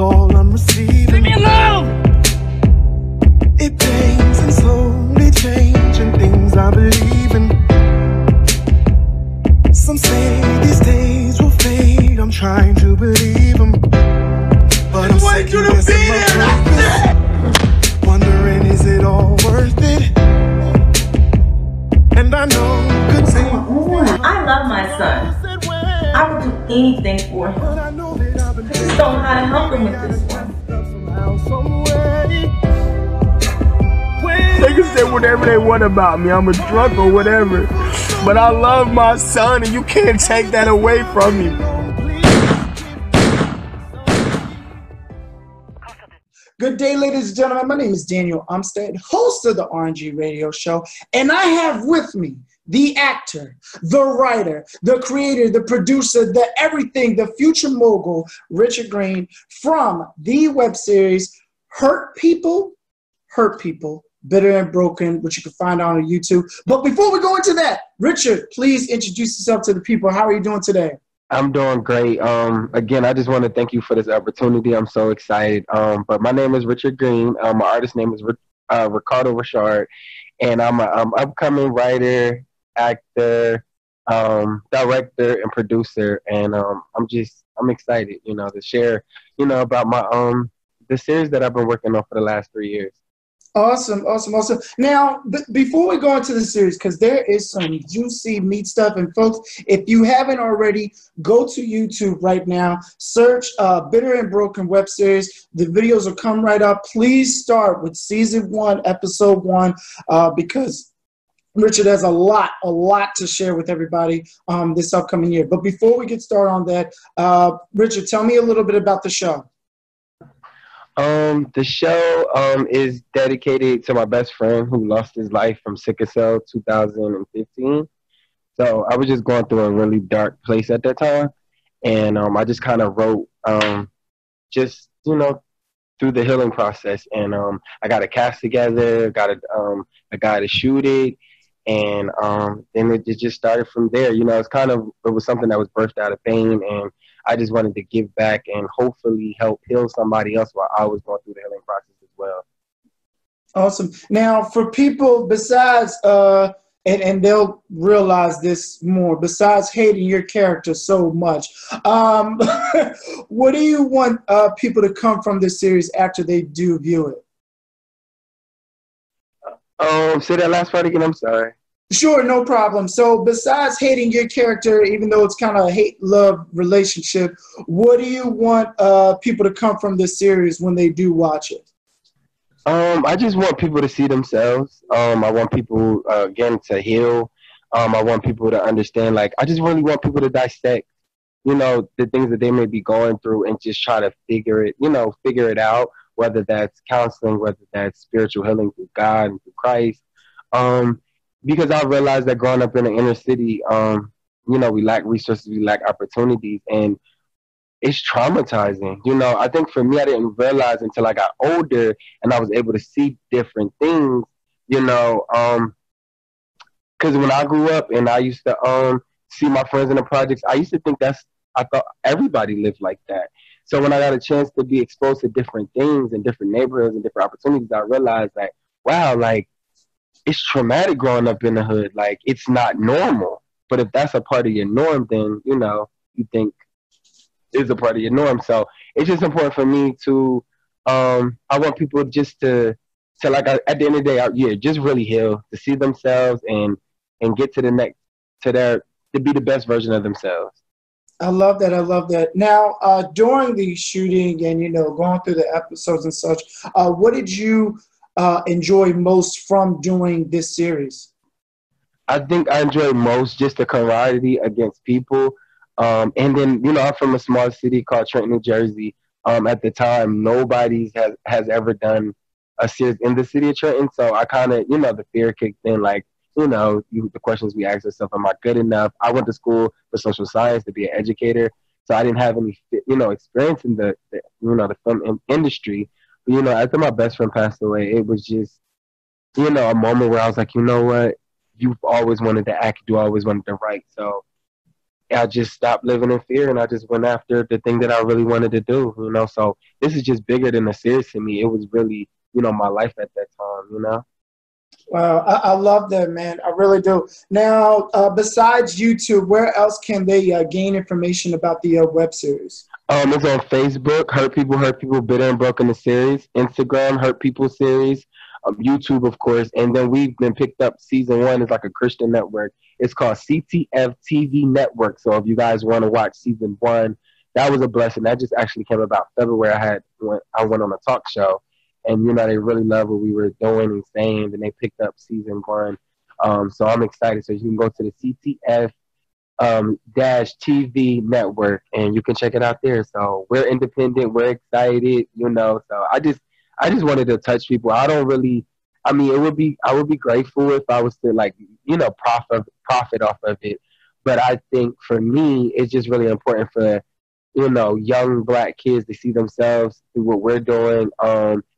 all I'm receiving. Leave me alone! It pains and slowly changing things I believe in. Some say these days will fade, I'm trying to believe them. But I'm sick of this in my purpose, wondering is it all worth it? And I know good things. I love my son. I would do anything for him. I just don't know how to help him with this one. They can say whatever they want about me, I'm a drunk or whatever, but I love my son and you can't take that away from me. Good day, ladies and gentlemen. My name is Daniel Umstead, host of the RNG Radio Show, and I have with me the actor, the writer, the creator, the producer, the everything, the future mogul, Richard Green, from the web series Hurt People, Hurt People, Bitter and Broken, which you can find on YouTube. But before we go into that, Richard, please introduce yourself to the people. How are you doing today? I'm doing great. Again, I just want to thank you for this opportunity. I'm so excited. But my name is Richard Green. My artist name is Ricardo Richard, and I'm an upcoming writer, actor, director, and producer. And I'm excited, you know, to share, you know, about my the series that I've been working on for the last 3 years. Awesome, awesome, awesome. Now, before we go into the series, because there is some juicy meat stuff, and folks, if you haven't already, go to YouTube right now, search Bitter and Broken web series. The videos will come right up. Please start with season 1, episode 1, because Richard has a lot to share with everybody this upcoming year. But before we get started on that, Richard, tell me a little bit about the show. The show is dedicated to my best friend who lost his life from sickle cell 2015. So I was just going through a really dark place at that time, and I just kind of wrote just, you know, through the healing process. And I got a cast together, got a guy to shoot it, and then it just started from there. You know, it's kind of, it was something that was birthed out of pain, and I just wanted to give back and hopefully help heal somebody else while I was going through the healing process as well. Awesome. Now, for people besides, and they'll realize this more, besides hating your character so much, what do you want people to come from this series after they do view it? Say that last part again, I'm sorry. Sure, no problem. So besides hating your character, even though it's kind of a hate-love relationship, what do you want people to come from this series when they do watch it? I just want people to see themselves. I want people, again, to heal. I want people to understand. Like, I just really want people to dissect, you know, the things that they may be going through and just try to figure it, you know, figure it out, whether that's counseling, whether that's spiritual healing through God and through Christ. Because I realized that growing up in the inner city, you know, we lack resources, we lack opportunities, and it's traumatizing. You know, I think for me, I didn't realize until I got older and I was able to see different things, you know, because when I grew up and I used to see my friends in the projects, I used to think I thought everybody lived like that. So when I got a chance to be exposed to different things and different neighborhoods and different opportunities, I realized that, wow, like, it's traumatic growing up in the hood. Like, it's not normal. But if that's a part of your norm, then, you know, you think it's a part of your norm. So it's just important for me to, I want people just to like, at the end of the day, just really heal, to see themselves and get to the next, to be the best version of themselves. I love that. I love that. Now, during the shooting and, you know, going through the episodes and such, what did you enjoy most from doing this series? I think I enjoy most just the camaraderie against people. And then, you know, I'm from a small city called Trenton, New Jersey. At the time, nobody has ever done a series in the city of Trenton. So I kind of, you know, the fear kicked in, like, you know, the questions we ask ourselves, am I good enough? I went to school for social science to be an educator. So I didn't have any, you know, experience in the you know, the film industry. You know, after my best friend passed away, it was just, you know, a moment where I was like, you know what? You've always wanted to act. You always wanted to write. So I just stopped living in fear, and I just went after the thing that I really wanted to do, you know. So this is just bigger than a series to me. It was really, you know, my life at that time, you know. Wow, I love that, man. I really do. Now, besides YouTube, where else can they gain information about the web series? It's on Facebook, Hurt People, Bitter and Broken, the series. Instagram, Hurt People series. YouTube, of course. And then we've been picked up. Season 1 is like a Christian network. It's called CTF TV Network. So if you guys want to watch season 1, that was a blessing. That just actually came about February. I went on a talk show. And, you know, they really loved what we were doing and saying, and they picked up season 1. So I'm excited. So you can go to the CTF TV network, and you can check it out there. So we're independent. We're excited, you know. So I just wanted to touch people. I don't really, I mean, I would be grateful if I was to, like, you know, profit off of it. But I think for me, it's just really important for, you know, young black kids to see themselves through what we're doing.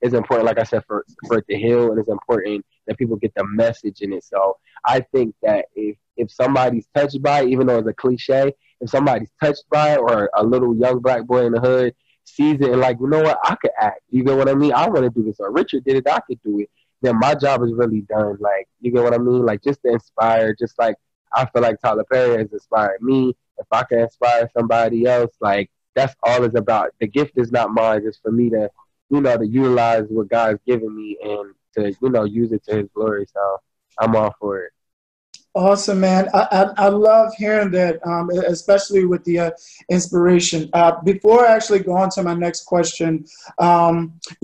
It's important, like I said, for it to heal, and it's important that people get the message in it. So I think that if somebody's touched by it, even though it's a cliche, if somebody's touched by it, or a little young black boy in the hood sees it and like, you know what, I could act. You get what I mean? I want to do this. Or Richard did it, I could do it. Then my job is really done. Like, you get what I mean? Like, just to inspire, just like I feel like Tyler Perry has inspired me. If I can inspire somebody else, like, that's all it's about. The gift is not mine. It's for me to, you know, to utilize what God's given me and to, you know, use it to his glory. So I'm all for it. Awesome, man. I love hearing that, especially with the inspiration. Before I actually go on to my next question, we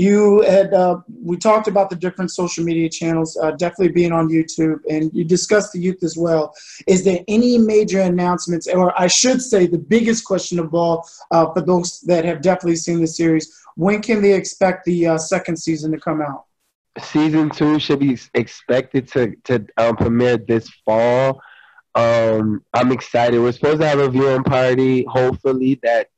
talked about the different social media channels, definitely being on YouTube, and you discussed the youth as well. Is there any major announcements, or I should say the biggest question of all, for those that have definitely seen the series, when can they expect the second season to come out? Season 2 should be expected to premiere this fall. I'm excited. We're supposed to have a viewing party. Hopefully that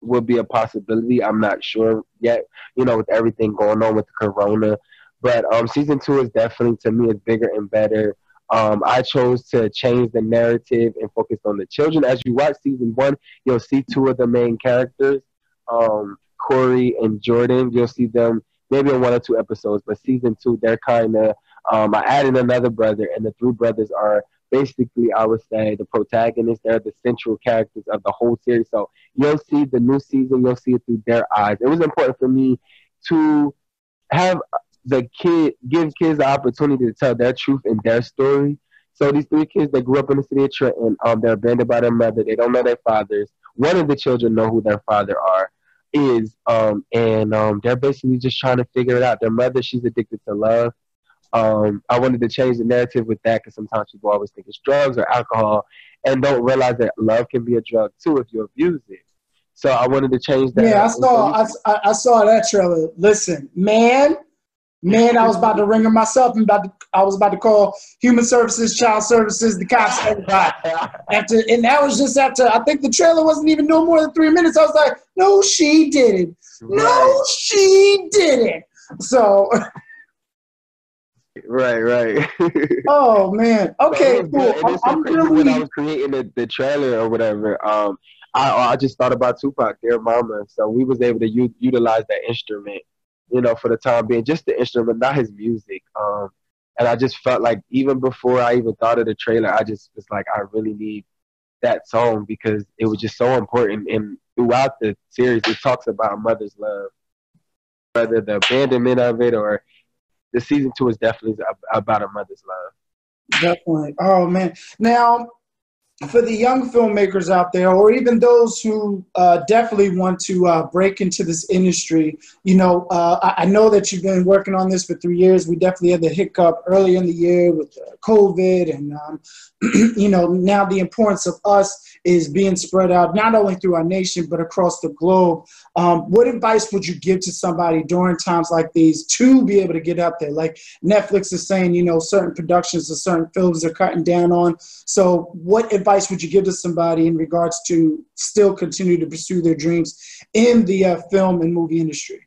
will be a possibility. I'm not sure yet, you know, with everything going on with the corona. But season 2 is definitely, to me, is bigger and better. I chose to change the narrative and focus on the children. As you watch season 1, you'll see 2 of the main characters, Corey and Jordan. You'll see them maybe in 1 or 2 episodes, but season 2, they're kind of, I added another brother, and the 3 brothers are basically, I would say, the protagonists. They're the central characters of the whole series. So you'll see the new season, you'll see it through their eyes. It was important for me to have the give kids the opportunity to tell their truth and their story. So these 3 kids, they grew up in the city of Trenton. They're abandoned by their mother. They don't know their fathers. One of the children know who their father is, they're basically just trying to figure it out. Their mother, she's addicted to love. I wanted to change the narrative with that, because sometimes people always think it's drugs or alcohol and don't realize that love can be a drug too if you abuse it. So I wanted to change that. Yeah, I saw that trailer. Listen, man, I was about to ring her myself, and I was about to call Human Services, Child Services, the cops, everybody. And that was just after, I think the trailer wasn't even no more than 3 minutes. I was like, no, she didn't. Right. No, she didn't. So. Right. Oh, man. Okay, cool. When I was creating the trailer or whatever, I just thought about Tupac, Dear Mama. So we was able to utilize that instrument, you know, for the time being, just the instrument, not his music. And I just felt like, even before I even thought of the trailer, I just was like, I really need that song, because it was just so important. And throughout the series, it talks about mother's love, whether the abandonment of it, or the season 2 is definitely about a mother's love. Definitely. Oh, man. Now, for the young filmmakers out there, or even those who definitely want to break into this industry, you know, I know that you've been working on this for 3 years. We definitely had the hiccup early in the year with COVID, and, you know, now the importance of us is being spread out, not only through our nation, but across the globe. What advice would you give to somebody during times like these to be able to get out there? Like Netflix is saying, you know, certain productions or certain films are cutting down on. So what advice would you give to somebody in regards to still continue to pursue their dreams in the film and movie industry?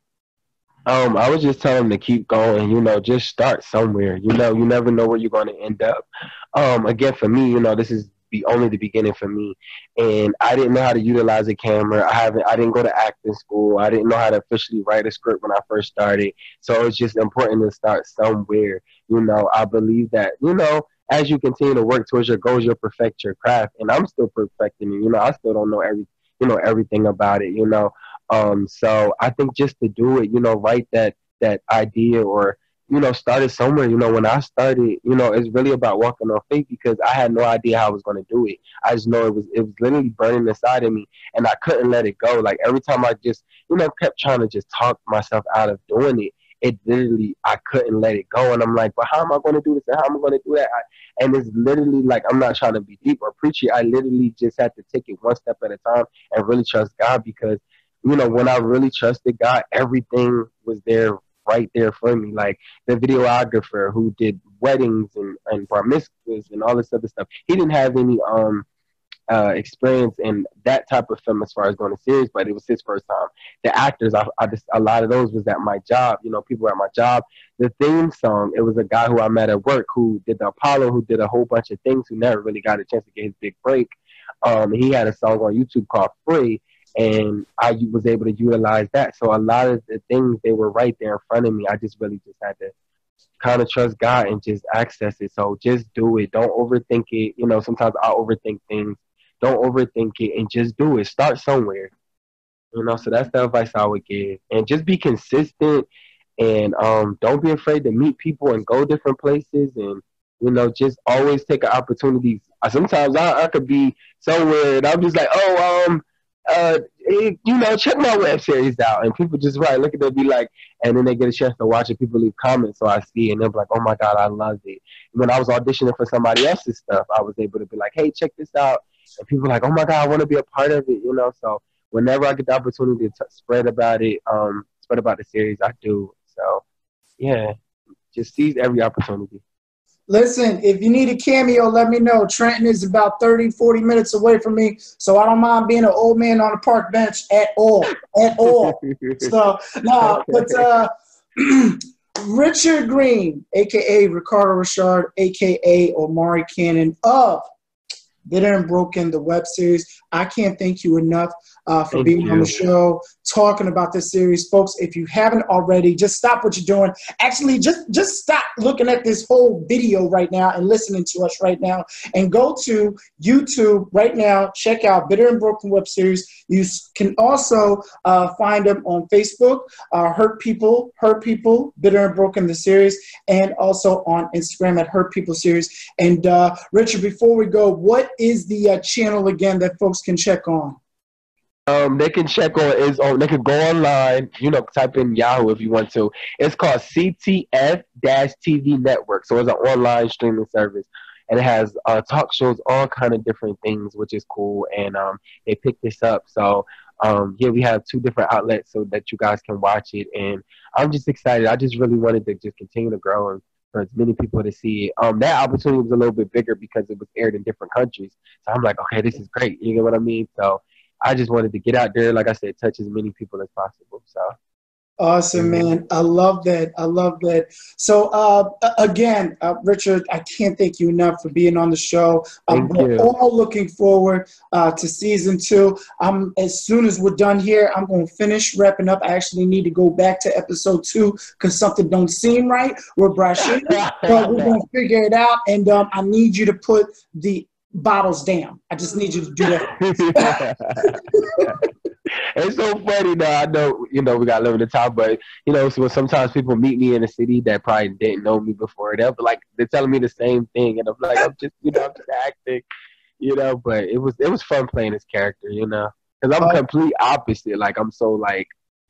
I would just tell them to keep going, you know, just start somewhere. You know, you never know where you're going to end up. Again, for me, you know, this is be only the beginning for me. And I didn't know how to utilize a camera. I didn't go to acting school. I didn't know how to officially write a script when I first started. So it's just important to start somewhere. You know, I believe that, you know, as you continue to work towards your goals, you'll perfect your craft. And I'm still perfecting it. You know, I still don't know everything about it, you know. So I think just to do it, you know, write that idea or, you know, started somewhere. You know, when I started, you know, it's really about walking on faith because I had no idea how I was going to do it. I just know it was literally burning inside of me, and I couldn't let it go. Like, every time I just, you know, kept trying to just talk myself out of doing it, it literally, I couldn't let it go. And I'm like, but how am I going to do this? And how am I going to do that? And it's literally like, I'm not trying to be deep or preachy. I literally just had to take it one step at a time and really trust God because, you know, when I really trusted God, everything was there right there for me. Like the videographer who did weddings and bar mitzvahs and all this other stuff, he didn't have any experience in that type of film as far as going to series, but it was his first time. The actors, a lot of those was at my job, you know, people at my job. The theme song, it was a guy who I met at work who did the Apollo, who did a whole bunch of things, who never really got a chance to get his big break. He had a song on YouTube called Free, and I was able to utilize that. So a lot of the things, they were right there in front of me. I just really just had to kind of trust God and just access it. So just do it. Don't overthink it. You know, sometimes I overthink things. Don't overthink it and just do it. Start somewhere. You know, so that's the advice I would give. And just be consistent and don't be afraid to meet people and go different places and, you know, just always take an opportunity. Sometimes I could be somewhere and I'm just like, oh, you know, check my web series out, and people just look at them, be like, and then they get a chance to watch it. People leave comments, so I see, and they're like, oh my God, I loved it. And when I was auditioning for somebody else's stuff, I was able to be like, hey, check this out, and people are like, oh my God, I want to be a part of it, you know. So whenever I get the opportunity to spread about it, spread about the series, I do. So yeah, just seize every opportunity. Listen, if you need a cameo, let me know. Trenton is about 30, 40 minutes away from me, so I don't mind being an old man on a park bench at all. At all. So, no, but Richard Green, a.k.a. Ricardo Richard, a.k.a. Omari Cannon of Bitter and Broken, the web series. I can't thank you enough for being on the show, talking about this series. Folks, if you haven't already, just stop what you're doing. Actually, just stop looking at this whole video right now and listening to us right now and go to YouTube right now. Check out Bitter and Broken web series. You can also find them on Facebook, Hurt People, Bitter and Broken, the series, and also on Instagram at Hurt People series. And Richard, before we go, what is the channel again that folks can check on? They can check on is on. They can go online, you know, type in Yahoo if you want to. It's called CTF TV Network, so it's an online streaming service, and it has talk shows, all kind of different things, which is cool. And they picked this up, so yeah, we have 2 different outlets so that you guys can watch it. And I'm just excited. I just really wanted to just continue to grow and for as many people to see it. That opportunity was a little bit bigger because it was aired in different countries. So I'm like, okay, this is great. You know what I mean? So I just wanted to get out there, like I said, touch as many people as possible. So awesome, man. I love that. I love that. So again, Richard, I can't thank you enough for being on the show. We're all looking forward to season 2. As soon as we're done here, I'm going to finish wrapping up. I actually need to go back to episode 2 because something don't seem right. We're brushing, but we're going to figure it out. And I need you to put the bottles down. I just need you to do that. It's so funny though. I know, you know, we got limited time, but you know, so sometimes people meet me in a city that probably didn't know me before. They'll be like, they're telling me the same thing, and I'm like, I'm just, you know, I'm just acting, you know. But it was fun playing this character, you know, because I'm complete opposite. Like I'm so like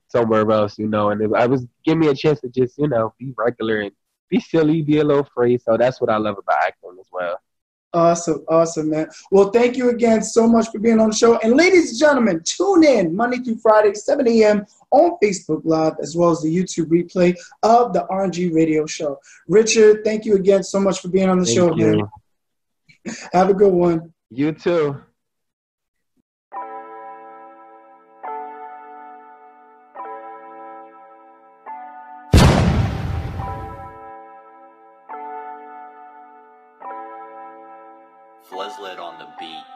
somewhere else, you know. And it was giving me a chance to just, you know, be regular and be silly, be a little free. So that's what I love about acting as well. Awesome, awesome, man. Well, thank you again so much for being on the show. And ladies and gentlemen, tune in Monday through Friday, 7 a.m. on Facebook Live, as well as the YouTube replay of the RNG Radio Show. Richard, thank you again so much for being on the show, man. Have a good one. You too. Flezlet on the beat.